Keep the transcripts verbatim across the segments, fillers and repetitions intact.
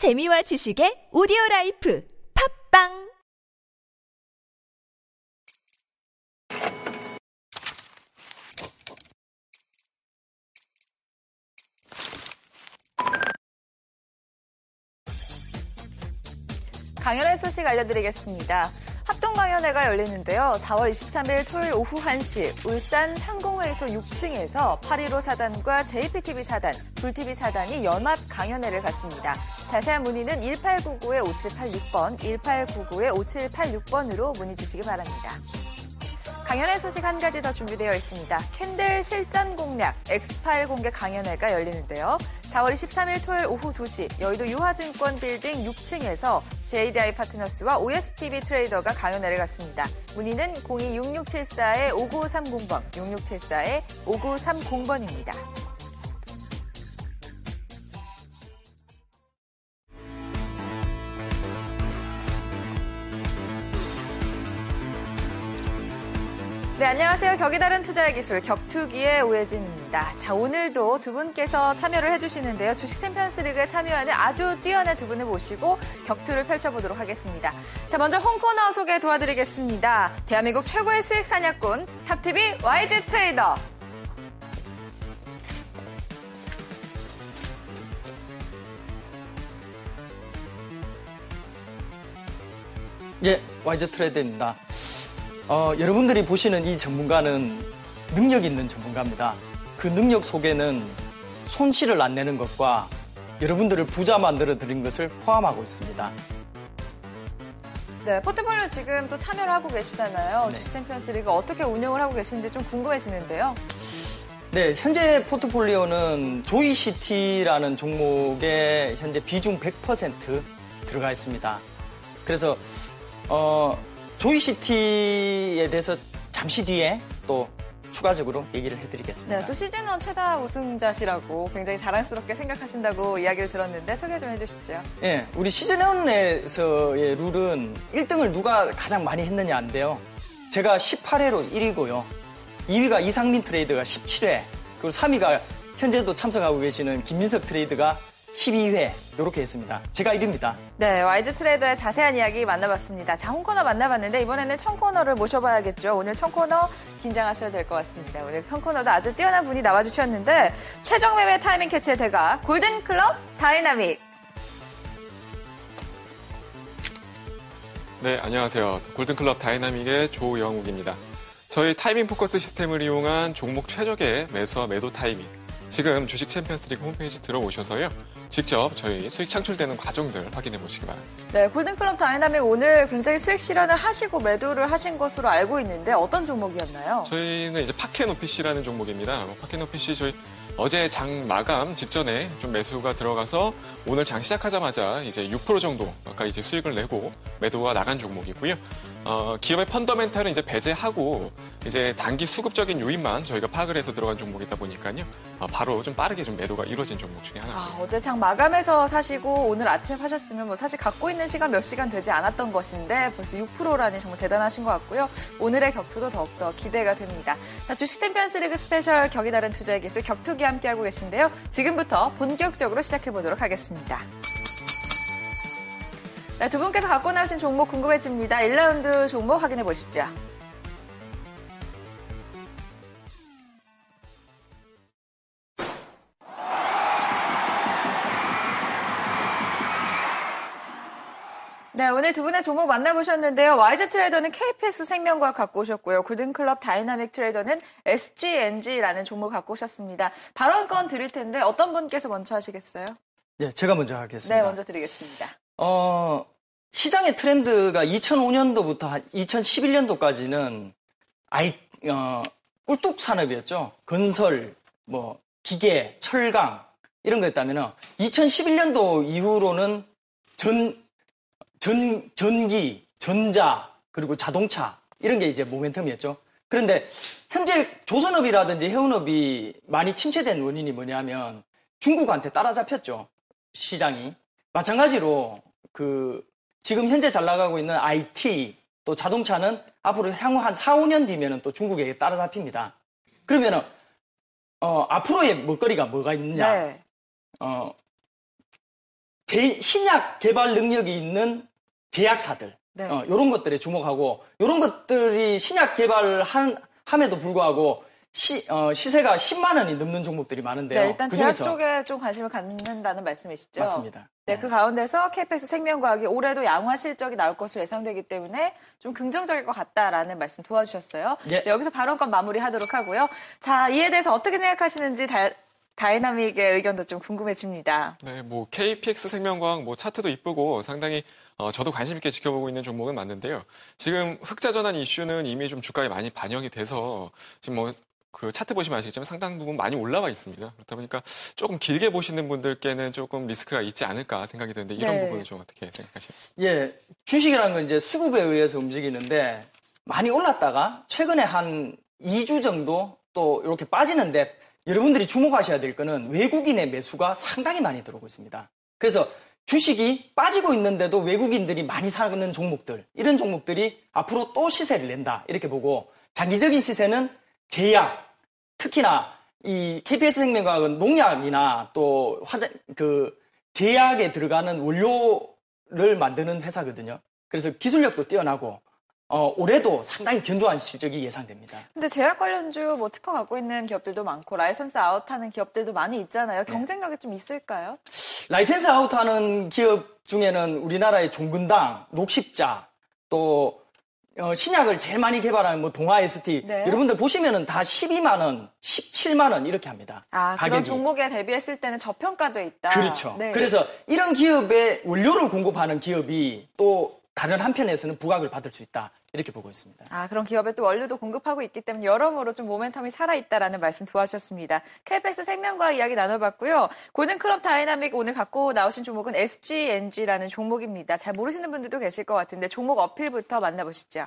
재미와 지식의 오디오라이프 팟빵 강연회 소식 알려드리겠습니다. 합동강연회가 열리는데요. 사월 이십삼일 토요일 오후 한 시 울산 상공회의소 육 층에서 팔일오 사단과 제이피티비 사단, 불티비 사단이 연합 강연회를 갖습니다. 자세한 문의는 일팔구구 오칠팔육 번, 일팔구구 오칠팔육 번으로 문의 주시기 바랍니다. 강연회 소식 한 가지 더 준비되어 있습니다. 캔들 실전 공략 엑스파일 공개 강연회가 열리는데요. 사월 이십삼일 토요일 오후 두 시 여의도 유화증권 빌딩 육 층에서 제이디아이 파트너스와 오에스티비 트레이더가 강연회를 갖습니다. 문의는 공이 육육칠사 오구삼공 번, 육육칠사 오구삼공 번입니다. 네, 안녕하세요. 격이 다른 투자의 기술, 격투기의 오혜진입니다. 자, 오늘도 두 분께서 참여를 해주시는데요. 주식 챔피언스 리그에 참여하는 아주 뛰어난 두 분을 모시고 격투를 펼쳐보도록 하겠습니다. 자, 먼저 홍코너 소개 도와드리겠습니다. 대한민국 최고의 수익 사냥꾼, 탑티비 와이즈 트레이더. 예, 와이즈 트레이더입니다. 어, 여러분들이 보시는 이 전문가는 능력 있는 전문가입니다. 그 능력 속에는 손실을 안 내는 것과 여러분들을 부자 만들어 드리는 것을 포함하고 있습니다. 네, 포트폴리오 지금 또 참여를 하고 계시잖아요. 네. 주식 챔피언스 리그 어떻게 운영을 하고 계시는지 좀 궁금해지는데요. 네, 현재 포트폴리오는 조이시티라는 종목에 현재 비중 백 퍼센트 들어가 있습니다. 그래서 어... 조이시티에 대해서 잠시 뒤에 또 추가적으로 얘기를 해드리겠습니다. 네, 또 시즌일 최다 우승자시라고 굉장히 자랑스럽게 생각하신다고 이야기를 들었는데 소개 좀 해주시죠. 네, 우리 시즌일에서의 룰은 일 등을 누가 가장 많이 했느냐 안 돼요. 제가 십팔 회로 일 위고요. 이 위가 이상민 트레이드가 십칠 회, 그리고 삼 위가 현재도 참석하고 계시는 김민석 트레이드가 십이 회 이렇게 했습니다. 제가 일 위입니다. 네, 와이즈 트레이더의 자세한 이야기 만나봤습니다. 자, 홍코너 만나봤는데 이번에는 청코너를 모셔봐야겠죠. 오늘 청코너 긴장하셔야 될 것 같습니다. 오늘 청코너도 아주 뛰어난 분이 나와주셨는데 최종 매매 타이밍 캐치의 대가 골든클럽 다이나믹. 네, 안녕하세요. 골든클럽 다이나믹의 조영욱입니다. 저희 타이밍 포커스 시스템을 이용한 종목 최적의 매수와 매도 타이밍, 지금 주식 챔피언스리그 홈페이지 들어오셔서요, 직접 저희 수익 창출되는 과정들 확인해 보시기 바랍니다. 네, 골든클럽 다이나믹 오늘 굉장히 수익 실현을 하시고 매도를 하신 것으로 알고 있는데 어떤 종목이었나요? 저희는 이제 파켓 오피시라는 종목입니다. 파켓 오피시 저희 어제 장 마감 직전에 좀 매수가 들어가서 오늘 장 시작하자마자 이제 육 퍼센트 정도 아까 이제 수익을 내고 매도가 나간 종목이고요. 어, 기업의 펀더멘탈은 이제 배제하고 이제 단기 수급적인 요인만 저희가 파악을 해서 들어간 종목이다 보니까요. 어, 바로 좀 빠르게 좀 매도가 이루어진 종목 중에 하나입니다. 아, 어제 장 마감해서 사시고 오늘 아침에 파셨으면 뭐 사실 갖고 있는 시간 몇 시간 되지 않았던 것인데 벌써 육 퍼센트라니 정말 대단하신 것 같고요. 오늘의 격투도 더욱더 기대가 됩니다. 자, 주식 챔피언스 리그 스페셜 격이 다른 투자의 기술 격투 함께하고 계신데요. 지금부터 본격적으로 시작해보도록 하겠습니다. 네, 두 분께서 갖고 나오신 종목 궁금해집니다. 일 라운드 종목 확인해보시죠. 네, 오늘 두 분의 종목 만나보셨는데요. 와이즈 트레이더는 케이피엑스 생명과학 갖고 오셨고요. 골든클럽 다이나믹 트레이더는 에스지엔지라는 종목을 갖고 오셨습니다. 발언권 드릴 텐데 어떤 분께서 먼저 하시겠어요? 네, 제가 먼저 하겠습니다. 네, 먼저 드리겠습니다. 어, 시장의 트렌드가 이천오 년도부터 이천십일 년도까지는 아이, 어, 꿀뚝 산업이었죠. 건설, 뭐 기계, 철강 이런 거였다면 이천십일 년도 이후로는 전 전, 전기, 전자, 그리고 자동차 이런 게 이제 모멘텀이었죠. 그런데 현재 조선업이라든지 해운업이 많이 침체된 원인이 뭐냐면 중국한테 따라잡혔죠, 시장이. 마찬가지로 그 지금 현재 잘 나가고 있는 아이티, 또 자동차는 앞으로 향후 한 사, 오 년 뒤면은 또 중국에게 따라잡힙니다. 그러면은 어, 앞으로의 먹거리가 뭐가 있느냐? 네. 어, 제 신약 개발 능력이 있는 제약사들, 네. 어, 이런 것들에 주목하고, 이런 것들이 신약 개발을 한, 함에도 불구하고 시, 어, 시세가 십만 원이 넘는 종목들이 많은데요. 네, 일단 제약 그 쪽에 좀 관심을 갖는다는 말씀이시죠? 맞습니다. 네, 네, 그 가운데서 케이피엑스 생명과학이 올해도 양화 실적이 나올 것으로 예상되기 때문에 좀 긍정적일 것 같다라는 말씀 도와주셨어요. 네. 네, 여기서 발언권 마무리하도록 하고요. 자, 이에 대해서 어떻게 생각하시는지 다, 다이나믹의 의견도 좀 궁금해집니다. 네, 뭐 케이피엑스 생명과학 뭐 차트도 이쁘고 상당히 어, 저도 관심 있게 지켜보고 있는 종목은 맞는데요. 지금 흑자 전환 이슈는 이미 좀 주가에 많이 반영이 돼서 지금 뭐 그 차트 보시면 아시겠지만 상당 부분 많이 올라와 있습니다. 그렇다 보니까 조금 길게 보시는 분들께는 조금 리스크가 있지 않을까 생각이 드는데 이런 네. 부분은 좀 어떻게 생각하시나요? 예, 주식이라는 건 이제 수급에 의해서 움직이는데 많이 올랐다가 최근에 한 이 주 정도 또 이렇게 빠지는데 여러분들이 주목하셔야 될 거는 외국인의 매수가 상당히 많이 들어오고 있습니다. 그래서 주식이 빠지고 있는데도 외국인들이 많이 사는 종목들, 이런 종목들이 앞으로 또 시세를 낸다 이렇게 보고, 장기적인 시세는 제약, 특히나 이 케이피엑스 생명과학은 농약이나 또 화장, 그 제약에 들어가는 원료를 만드는 회사거든요. 그래서 기술력도 뛰어나고 어, 올해도 상당히 견조한 실적이 예상됩니다. 근데 제약 관련주 뭐 특허 갖고 있는 기업들도 많고 라이선스 아웃하는 기업들도 많이 있잖아요. 경쟁력이 네. 좀 있을까요? 라이선스 아웃하는 기업 중에는 우리나라의 종근당, 녹십자, 또 어, 신약을 제일 많이 개발하는 뭐 동아에스티 네. 여러분들 보시면은 다 십이만 원, 십칠만 원 이렇게 합니다. 아, 가격이. 그런 종목에 대비했을 때는 저평가돼 있다. 그렇죠. 네. 그래서 이런 기업에 원료를 공급하는 기업이 또 다른 한편에서는 부각을 받을 수 있다. 이렇게 보고 있습니다. 아, 그런 기업에 또 원료도 공급하고 있기 때문에 여러모로 좀 모멘텀이 살아있다라는 말씀 도와주셨습니다. 케이피엑스 생명과학 이야기 나눠봤고요. 골든클럽 다이나믹 오늘 갖고 나오신 종목은 에스지엔지라는 종목입니다. 잘 모르시는 분들도 계실 것 같은데 종목 어필부터 만나보시죠.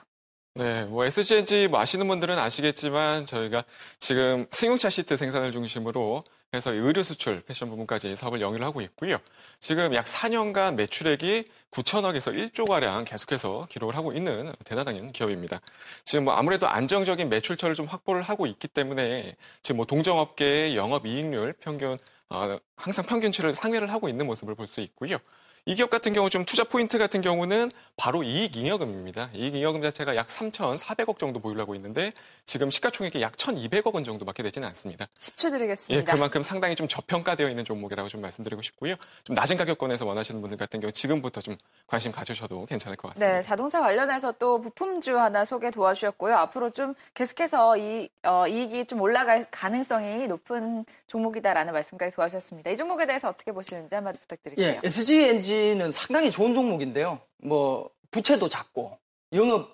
네, 뭐 에스지엔지 뭐 아시는 분들은 아시겠지만 저희가 지금 승용차 시트 생산을 중심으로 해서 의류 수출, 패션 부문까지 사업을 영위를 하고 있고요. 지금 약 사 년간 매출액이 구천억에서 일 조가량 계속해서 기록을 하고 있는 대단한 기업입니다. 지금 뭐 아무래도 안정적인 매출처를 좀 확보를 하고 있기 때문에 지금 뭐 동종업계의 영업이익률 평균, 어, 항상 평균치를 상회를 하고 있는 모습을 볼 수 있고요. 이 기업 같은 경우 좀 투자 포인트 같은 경우는 바로 이익잉여금입니다. 이익잉여금 자체가 약 삼천사백억 정도 보유를 하고 있는데 지금 시가총액이 약 천이백억 원 정도밖에 되지는 않습니다. 십 초 드리겠습니다. 예, 그만큼 상당히 좀 저평가되어 있는 종목이라고 좀 말씀드리고 싶고요. 좀 낮은 가격권에서 원하시는 분들 같은 경우 지금부터 좀 관심 가져주셔도 괜찮을 것 같습니다. 네, 자동차 관련해서 또 부품주 하나 소개 도와주셨고요. 앞으로 좀 계속해서 이, 어, 이익이 좀 올라갈 가능성이 높은 종목이다라는 말씀까지 도와주셨습니다. 이 종목에 대해서 어떻게 보시는지 한마디 부탁드릴게요. 예, 에스지엔지 는 상당히 좋은 종목인데요. 뭐 부채도 작고 영업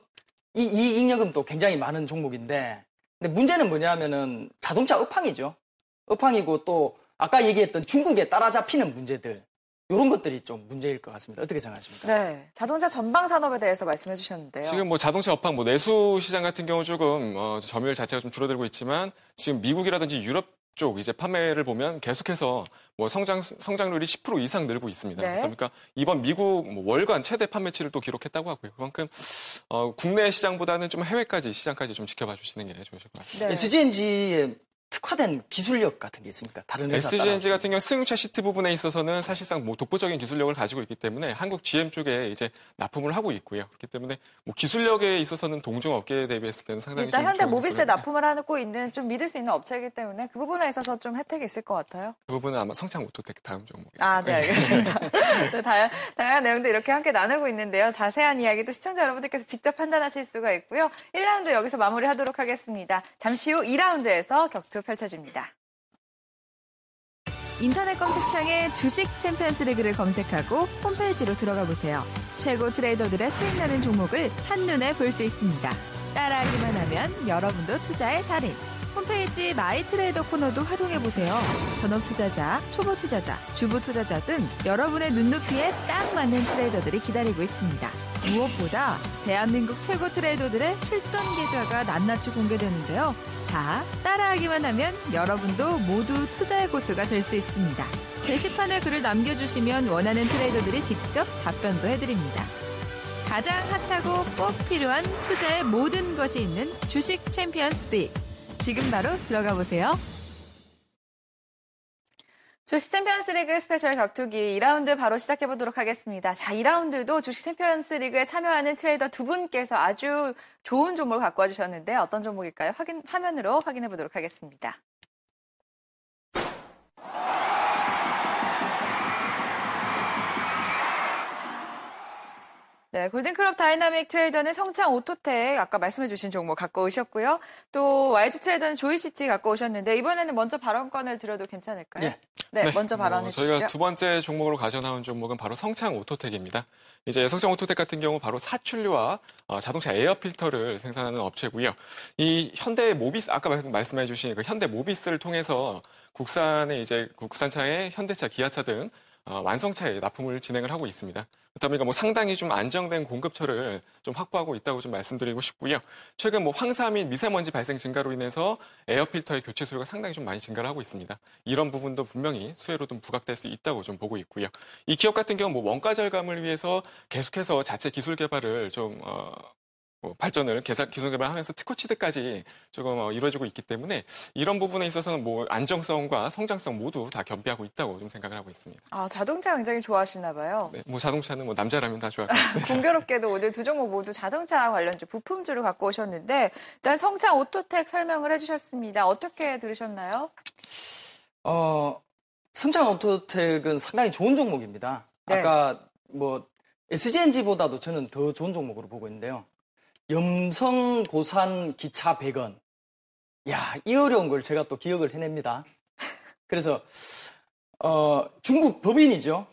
이 이익잉여금도 굉장히 많은 종목인데, 근데 문제는 뭐냐면은 자동차 업황이죠. 업황이고 또 아까 얘기했던 중국에 따라잡히는 문제들, 이런 것들이 좀 문제일 것 같습니다. 어떻게 생각하십니까? 네, 자동차 전방 산업에 대해서 말씀해 주셨는데요. 지금 뭐 자동차 업황, 뭐 내수 시장 같은 경우 조금 어, 점유율 자체가 좀 줄어들고 있지만 지금 미국이라든지 유럽 쪽 이제 판매를 보면 계속해서 뭐 성장 성장률이 십 퍼센트 이상 늘고 있습니다. 네. 그러니까 이번 미국 뭐 월간 최대 판매치를 또 기록했다고 하고요. 그만큼 어, 국내 시장보다는 좀 해외까지 시장까지 좀 지켜봐 주시는 게 좋으실 것 같습니다. 네. 에스지엔지의 특화된 기술력 같은 게 있습니까? 다른 회사 에스지엔지 같은 경우 승용차 시트 부분에 있어서는 사실상 뭐 독보적인 기술력을 가지고 있기 때문에 한국 지엠 쪽에 이제 납품을 하고 있고요. 그렇기 때문에 뭐 기술력에 있어서는 동종 업계에 대비했을 때는 상당히 일단 현대 모비스에 납품을 하고 있는 좀 믿을 수 있는 업체이기 때문에 그 부분에 있어서 좀 혜택이 있을 것 같아요. 그 부분은 아마 성창 오토텍 다음 종목이죠. 아, 네, 알겠습니다. 네, 다양, 다양한 내용도 이렇게 함께 나누고 있는데요. 자세한 이야기도 시청자 여러분들께서 직접 판단하실 수가 있고요. 일 라운드 여기서 마무리하도록 하겠습니다. 잠시 후 이 라운드에서 격투 펼쳐집니다. 인터넷 검색창에 주식 챔피언스 리그를 검색하고 홈페이지로 들어가 보세요. 최고 트레이더들의 수익나는 종목을 한눈에 볼 수 있습니다. 따라하기만 하면 여러분도 투자의 달인. 홈페이지 마이 트레이더 코너도 활용해 보세요. 전업 투자자, 초보 투자자, 주부 투자자 등 여러분의 눈높이에 딱 맞는 트레이더들이 기다리고 있습니다. 무엇보다 대한민국 최고 트레이더들의 실전 계좌가 낱낱이 공개되는데요. 자, 따라하기만 하면 여러분도 모두 투자의 고수가 될 수 있습니다. 게시판에 글을 남겨주시면 원하는 트레이더들이 직접 답변도 해드립니다. 가장 핫하고 꼭 필요한 투자의 모든 것이 있는 주식 챔피언스 리그. 지금 바로 들어가 보세요. 주식 챔피언스 리그 스페셜 격투기 이 라운드 바로 시작해보도록 하겠습니다. 자, 이 라운드도 주식 챔피언스 리그에 참여하는 트레이더 두 분께서 아주 좋은 종목을 갖고 와주셨는데 어떤 종목일까요? 확인, 화면으로 확인해보도록 하겠습니다. 네, 골든클럽 다이나믹 트레이더는 성창 오토텍 아까 말씀해주신 종목 갖고 오셨고요. 또 와이즈 트레이더는 조이시티 갖고 오셨는데 이번에는 먼저 발언권을 드려도 괜찮을까요? 예. 네, 네, 먼저 발언해 주시죠. 어, 저희가 두 번째 종목으로 가져나온 종목은 바로 성창 오토텍입니다. 이제 성창 오토텍 같은 경우 바로 사출류와 어, 자동차 에어 필터를 생산하는 업체고요. 이 현대 모비스 아까 말씀해 주신 그 현대 모비스를 통해서 국산의 이제 국산차의 현대차, 기아차 등 어, 완성차에 납품을 진행을 하고 있습니다. 그렇다 보니까 뭐 상당히 좀 안정된 공급처를 좀 확보하고 있다고 좀 말씀드리고 싶고요. 최근 뭐 황사 및 미세먼지 발생 증가로 인해서 에어필터의 교체 수요가 상당히 좀 많이 증가를 하고 있습니다. 이런 부분도 분명히 수혜로 좀 부각될 수 있다고 좀 보고 있고요. 이 기업 같은 경우 뭐 원가 절감을 위해서 계속해서 자체 기술 개발을 좀 어. 발전을 기술 개발하면서 특허 취득까지 조금 이루어지고 있기 때문에 이런 부분에 있어서는 뭐 안정성과 성장성 모두 다 겸비하고 있다고 좀 생각을 하고 있습니다. 아, 자동차 굉장히 좋아하시나 봐요. 네, 뭐 자동차는 뭐 남자라면 다 좋아할 것 같습니다. 공교롭게도 오늘 두 종목 모두 자동차 관련주 부품주를 갖고 오셨는데 일단 성창 오토텍 설명을 해주셨습니다. 어떻게 들으셨나요? 어, 성창 오토텍은 상당히 좋은 종목입니다. 네. 아까 뭐 에스지엔지보다도 저는 더 좋은 종목으로 보고 있는데요. 염성고산 기차백원. 야, 이 어려운 걸 제가 또 기억을 해냅니다. 그래서 어, 중국 법인이죠.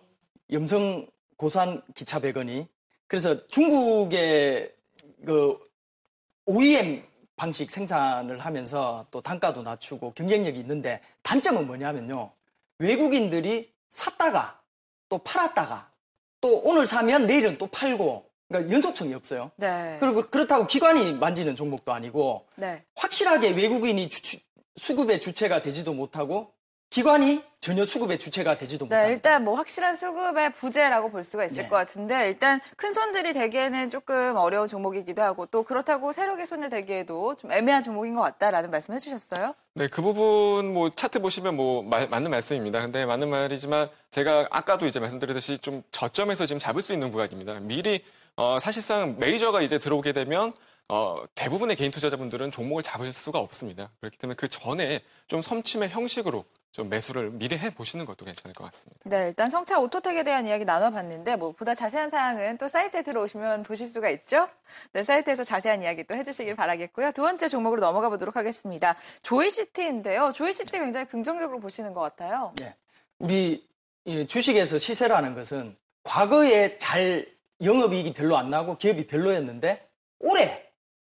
염성고산 기차백원이. 그래서 중국의 그 오이엠 방식 생산을 하면서 또 단가도 낮추고 경쟁력이 있는데 단점은 뭐냐면요. 외국인들이 샀다가 또 팔았다가 또 오늘 사면 내일은 또 팔고 그러니까 연속성이 없어요. 네. 그리고 그렇다고 기관이 만지는 종목도 아니고 네. 확실하게 외국인이 주, 수급의 주체가 되지도 못하고 기관이 전혀 수급의 주체가 되지도 네, 못합니다. 일단 뭐 확실한 수급의 부재라고 볼 수가 있을 네. 것 같은데 일단 큰 손들이 대기에는 조금 어려운 종목이기도 하고 또 그렇다고 세력의 손을 대기에도 좀 애매한 종목인 것 같다라는 말씀 해주셨어요. 네, 그 부분 뭐 차트 보시면 뭐 마, 맞는 말씀입니다. 근데 맞는 말이지만 제가 아까도 이제 말씀드렸듯이 좀 저점에서 지금 잡을 수 있는 구간입니다. 미리 어, 사실상 메이저가 이제 들어오게 되면 어, 대부분의 개인 투자자분들은 종목을 잡을 수가 없습니다. 그렇기 때문에 그 전에 좀 섬침의 형식으로 좀 매수를 미리 해보시는 것도 괜찮을 것 같습니다. 네, 일단 성차 오토텍에 대한 이야기 나눠봤는데 뭐 보다 자세한 사항은 또 사이트에 들어오시면 보실 수가 있죠. 네, 사이트에서 자세한 이야기 또 해주시길 바라겠고요. 두 번째 종목으로 넘어가 보도록 하겠습니다. 조이시티인데요. 조이시티 굉장히 긍정적으로 보시는 것 같아요. 네, 우리 주식에서 시세라는 것은 과거에 잘 영업이익이 별로 안 나고 기업이 별로였는데 올해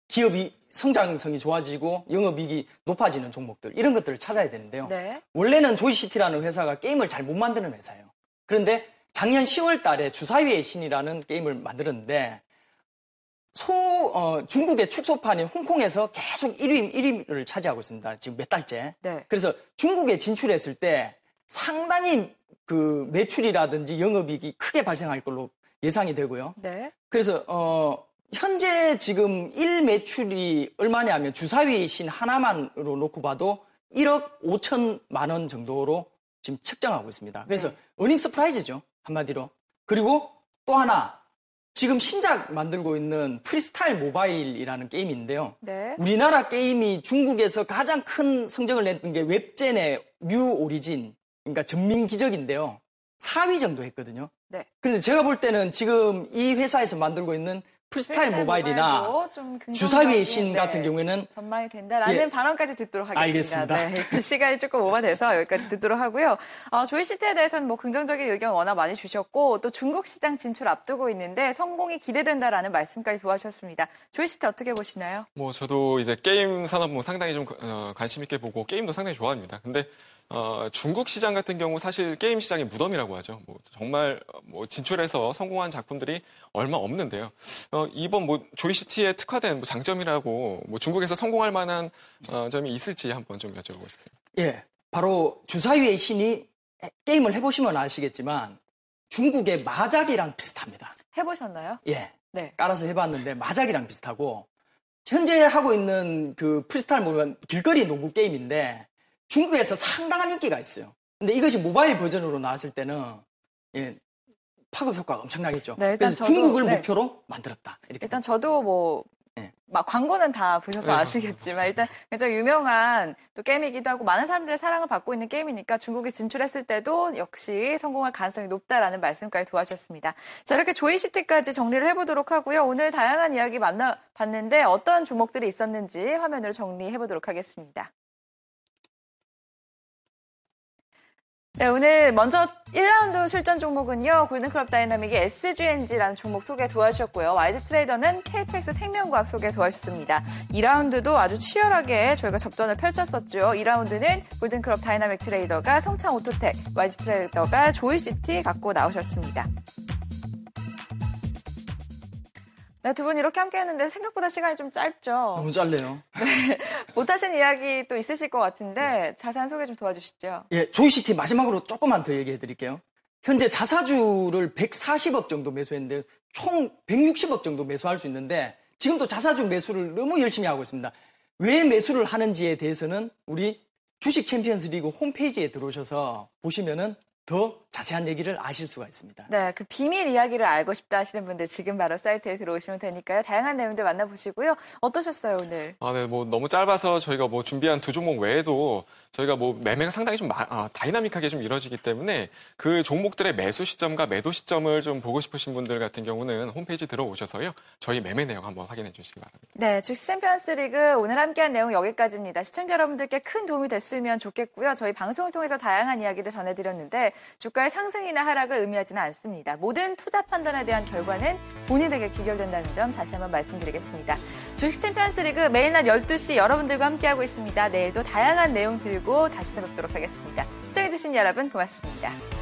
기업이 성장성이 좋아지고 영업이익이 높아지는 종목들 이런 것들을 찾아야 되는데요. 네. 원래는 조이시티라는 회사가 게임을 잘 못 만드는 회사예요. 그런데 작년 시월 달에 주사위의 신이라는 게임을 만들었는데 소, 어, 중국의 축소판인 홍콩에서 계속 일 위, 일 위를 차지하고 있습니다. 지금 몇 달째. 네. 그래서 중국에 진출했을 때 상당히 그 매출이라든지 영업이익이 크게 발생할 걸로 예상이 되고요. 네. 그래서 어. 현재 지금 일 매출이 얼마냐 하면 주사위의 신 하나만으로 놓고 봐도 일억 오천만 원 정도로 지금 측정하고 있습니다. 그래서 네. 어닝 서프라이즈죠. 한마디로. 그리고 또 하나 지금 신작 만들고 있는 프리스타일 모바일이라는 게임인데요. 네. 우리나라 게임이 중국에서 가장 큰 성적을 냈던 게 웹젠의 뮤 오리진 그러니까 전민기적인데요. 사 위 정도 했거든요. 네. 그런데 제가 볼 때는 지금 이 회사에서 만들고 있는 프리스타일 모바일이나 주사위의 신 같은 경우에는 전망이 된다라는 예. 발언까지 듣도록 하겠습니다. 알겠습니다. 네, 그 시간이 조금 오버돼서 여기까지 듣도록 하고요. 어, 조이시티에 대해서는 뭐 긍정적인 의견 워낙 많이 주셨고 또 중국 시장 진출 앞두고 있는데 성공이 기대된다라는 말씀까지 도와주셨습니다. 조이시티 어떻게 보시나요? 뭐 저도 이제 게임 산업 뭐 상당히 좀 어, 관심 있게 보고 게임도 상당히 좋아합니다. 근데 어, 중국 시장 같은 경우 사실 게임 시장의 무덤이라고 하죠. 뭐 정말 뭐 진출해서 성공한 작품들이 얼마 없는데요. 어, 이번 뭐 조이시티에 특화된 뭐 장점이라고 뭐 중국에서 성공할 만한 어, 점이 있을지 한번 좀 여쭤보고 싶습니다. 예, 바로 주사위의 신이 게임을 해보시면 아시겠지만 중국의 마작이랑 비슷합니다. 해보셨나요? 예, 네. 깔아서 해봤는데 마작이랑 비슷하고 현재 하고 있는 그 프리스타일 모바일 길거리 농구 게임인데 중국에서 상당한 인기가 있어요. 근데 이것이 모바일 버전으로 나왔을 때는 예, 파급 효과가 엄청나겠죠. 네, 그래서 저도, 중국을 네. 목표로 만들었다. 이렇게. 일단 저도 뭐 네. 막 광고는 다 보셔서 아시겠지만 일단 굉장히 유명한 또 게임이기도 하고 많은 사람들의 사랑을 받고 있는 게임이니까 중국이 진출했을 때도 역시 성공할 가능성이 높다라는 말씀까지 도와주셨습니다. 자, 이렇게 조이시티까지 정리를 해보도록 하고요. 오늘 다양한 이야기 만나봤는데 어떤 종목들이 있었는지 화면으로 정리해보도록 하겠습니다. 네, 오늘 먼저 일 라운드 출전 종목은요. 골든클럽 다이나믹의 에스지엔지라는 종목 소개 도와주셨고요. 와이즈 트레이더는 케이피엑스 생명과학 소개 도와주셨습니다. 이 라운드도 아주 치열하게 저희가 접전을 펼쳤었죠. 이 라운드는 골든클럽 다이나믹 트레이더가 성창 오토텍, 와이즈 트레이더가 조이시티 갖고 나오셨습니다. 네, 두 분 이렇게 함께 했는데 생각보다 시간이 좀 짧죠? 너무 짧네요. 네, 못하신 이야기 또 있으실 것 같은데 네. 자세한 소개 좀 도와주시죠. 예, 조이시티 마지막으로 조금만 더 얘기해 드릴게요. 현재 자사주를 백사십억 정도 매수했는데 총 백육십억 정도 매수할 수 있는데 지금도 자사주 매수를 너무 열심히 하고 있습니다. 왜 매수를 하는지에 대해서는 우리 주식 챔피언스 리그 홈페이지에 들어오셔서 보시면은 더 자세한 얘기를 아실 수가 있습니다. 네, 그 비밀 이야기를 알고 싶다 하시는 분들 지금 바로 사이트에 들어오시면 되니까요. 다양한 내용들 만나보시고요. 어떠셨어요, 오늘? 아, 네, 뭐 너무 짧아서 저희가 뭐 준비한 두 종목 외에도 저희가 뭐 매매가 상당히 좀 마, 아, 다이나믹하게 좀 이루어지기 때문에 그 종목들의 매수 시점과 매도 시점을 좀 보고 싶으신 분들 같은 경우는 홈페이지 들어오셔서요. 저희 매매 내용 한번 확인해 주시기 바랍니다. 네, 주식 챔피언스 리그 오늘 함께한 내용 여기까지입니다. 시청자 여러분들께 큰 도움이 됐으면 좋겠고요. 저희 방송을 통해서 다양한 이야기들 전해드렸는데 주가의 상승이나 하락을 의미하지는 않습니다. 모든 투자 판단에 대한 결과는 본인에게 귀결된다는 점 다시 한번 말씀드리겠습니다. 주식 챔피언스 리그 매일 낮 열두 시 여러분들과 함께하고 있습니다. 내일도 다양한 내용 들고 다시 찾아뵙도록 하겠습니다. 시청해주신 여러분 고맙습니다.